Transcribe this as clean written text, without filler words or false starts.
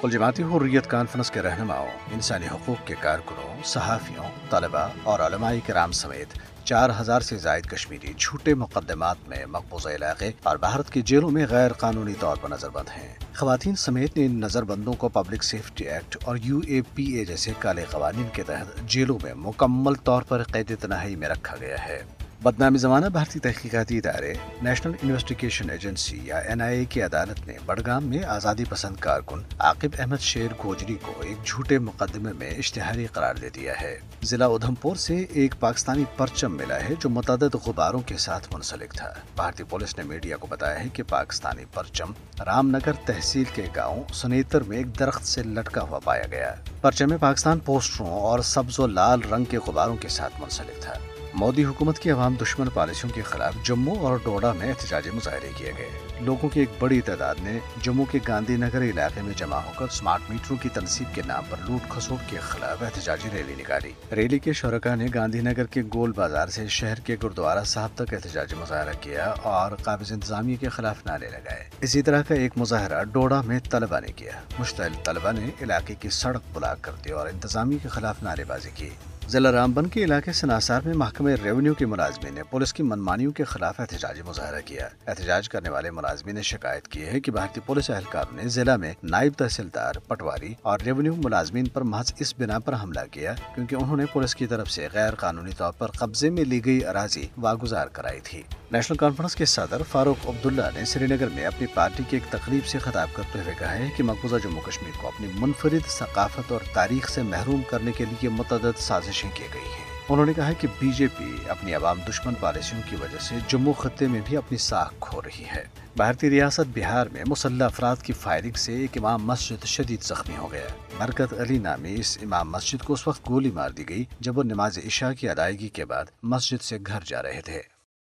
کل جماعتی حریت کانفرنس کے رہنماؤں، انسانی حقوق کے کارکنوں، صحافیوں، طلباء اور علماء کرام سمیت 4,000 سے زائد کشمیری جھوٹے مقدمات میں مقبوضہ علاقے اور بھارت کی جیلوں میں غیر قانونی طور پر نظر بند ہیں۔ خواتین سمیت ان نظر بندوں کو پبلک سیفٹی ایکٹ اور UAPA جیسے کالے قوانین کے تحت جیلوں میں مکمل طور پر قید تنہائی میں رکھا گیا ہے۔ بدنامی زمانہ بھارتی تحقیقاتی ادارے نیشنل انویسٹیگیشن ایجنسی یا NIA کی عدالت نے بڑگام میں آزادی پسند کارکن عاقب احمد شیر گوجری کو ایک جھوٹے مقدمے میں اشتہاری قرار دے دیا ہے۔ ضلع ادھمپور سے ایک پاکستانی پرچم ملا ہے جو متعدد غباروں کے ساتھ منسلک تھا۔ بھارتی پولیس نے میڈیا کو بتایا ہے کہ پاکستانی پرچم رام نگر تحصیل کے گاؤں سنیتر میں ایک درخت سے لٹکا ہوا پایا گیا۔ پرچم میں پاکستان پوسٹروں اور سبز و لال رنگ کے غباروں کے ساتھ منسلک تھا۔ مودی حکومت کی عوام دشمن پالیسیوں کے خلاف جموں اور ڈوڈا میں احتجاجی مظاہرے کیے گئے۔ لوگوں کی ایک بڑی تعداد نے جموں کے گاندھی نگر علاقے میں جمع ہو کر سمارٹ میٹروں کی تنصیب کے نام پر لوٹ کھسوٹ کے خلاف احتجاجی ریلی نکالی۔ ریلی کے شرکاء نے گاندھی نگر کے گول بازار سے شہر کے گردوارا صاحب تک احتجاجی مظاہرہ کیا اور قابض انتظامیہ کے خلاف نعرے لگائے۔ اسی طرح کا ایک مظاہرہ ڈوڈا میں طلبہ نے کیا۔ مشتعل طلبہ نے علاقے کی سڑک بلاک کر دی اور انتظامیہ کے خلاف نعرے بازی کی۔ ضلع رامبن کے علاقے سناسار میں محکمہ ریونیو کے ملازمین نے پولیس کی منمانیوں کے خلاف احتجاجی مظاہرہ کیا۔ احتجاج کرنے والے ملازمین نے شکایت کی ہے کہ بھارتی پولیس اہلکاروں نے ضلع میں نائب تحصیلدار، پٹواری اور ریونیو ملازمین پر محض اس بنا پر حملہ کیا کیونکہ انہوں نے پولیس کی طرف سے غیر قانونی طور پر قبضے میں لی گئی اراضی واگزار کرائی تھی۔ نیشنل کانفرنس کے صدر فاروق عبداللہ نے سری نگر میں اپنی پارٹی کی ایک تقریب سے خطاب کرتے ہوئے کہا ہے کہ مقبوضہ جموں کشمیر کو اپنی منفرد ثقافت اور تاریخ سے محروم کرنے کے لیے متعدد سازش کی گئی ہے۔ انہوں نے کہا کہ BJP اپنی عوام دشمن پالیسیوں کی وجہ سے جموں خطے میں بھی اپنی ساکھ کھو رہی ہے۔ بھارتی ریاست بہار میں مسلح افراد کی فائرنگ سے ایک امام مسجد شدید زخمی ہو گیا۔ برکت علی نامی اس امام مسجد کو اس وقت گولی مار دی گئی جب وہ نماز عشاء کی ادائیگی کے بعد مسجد سے گھر جا رہے تھے۔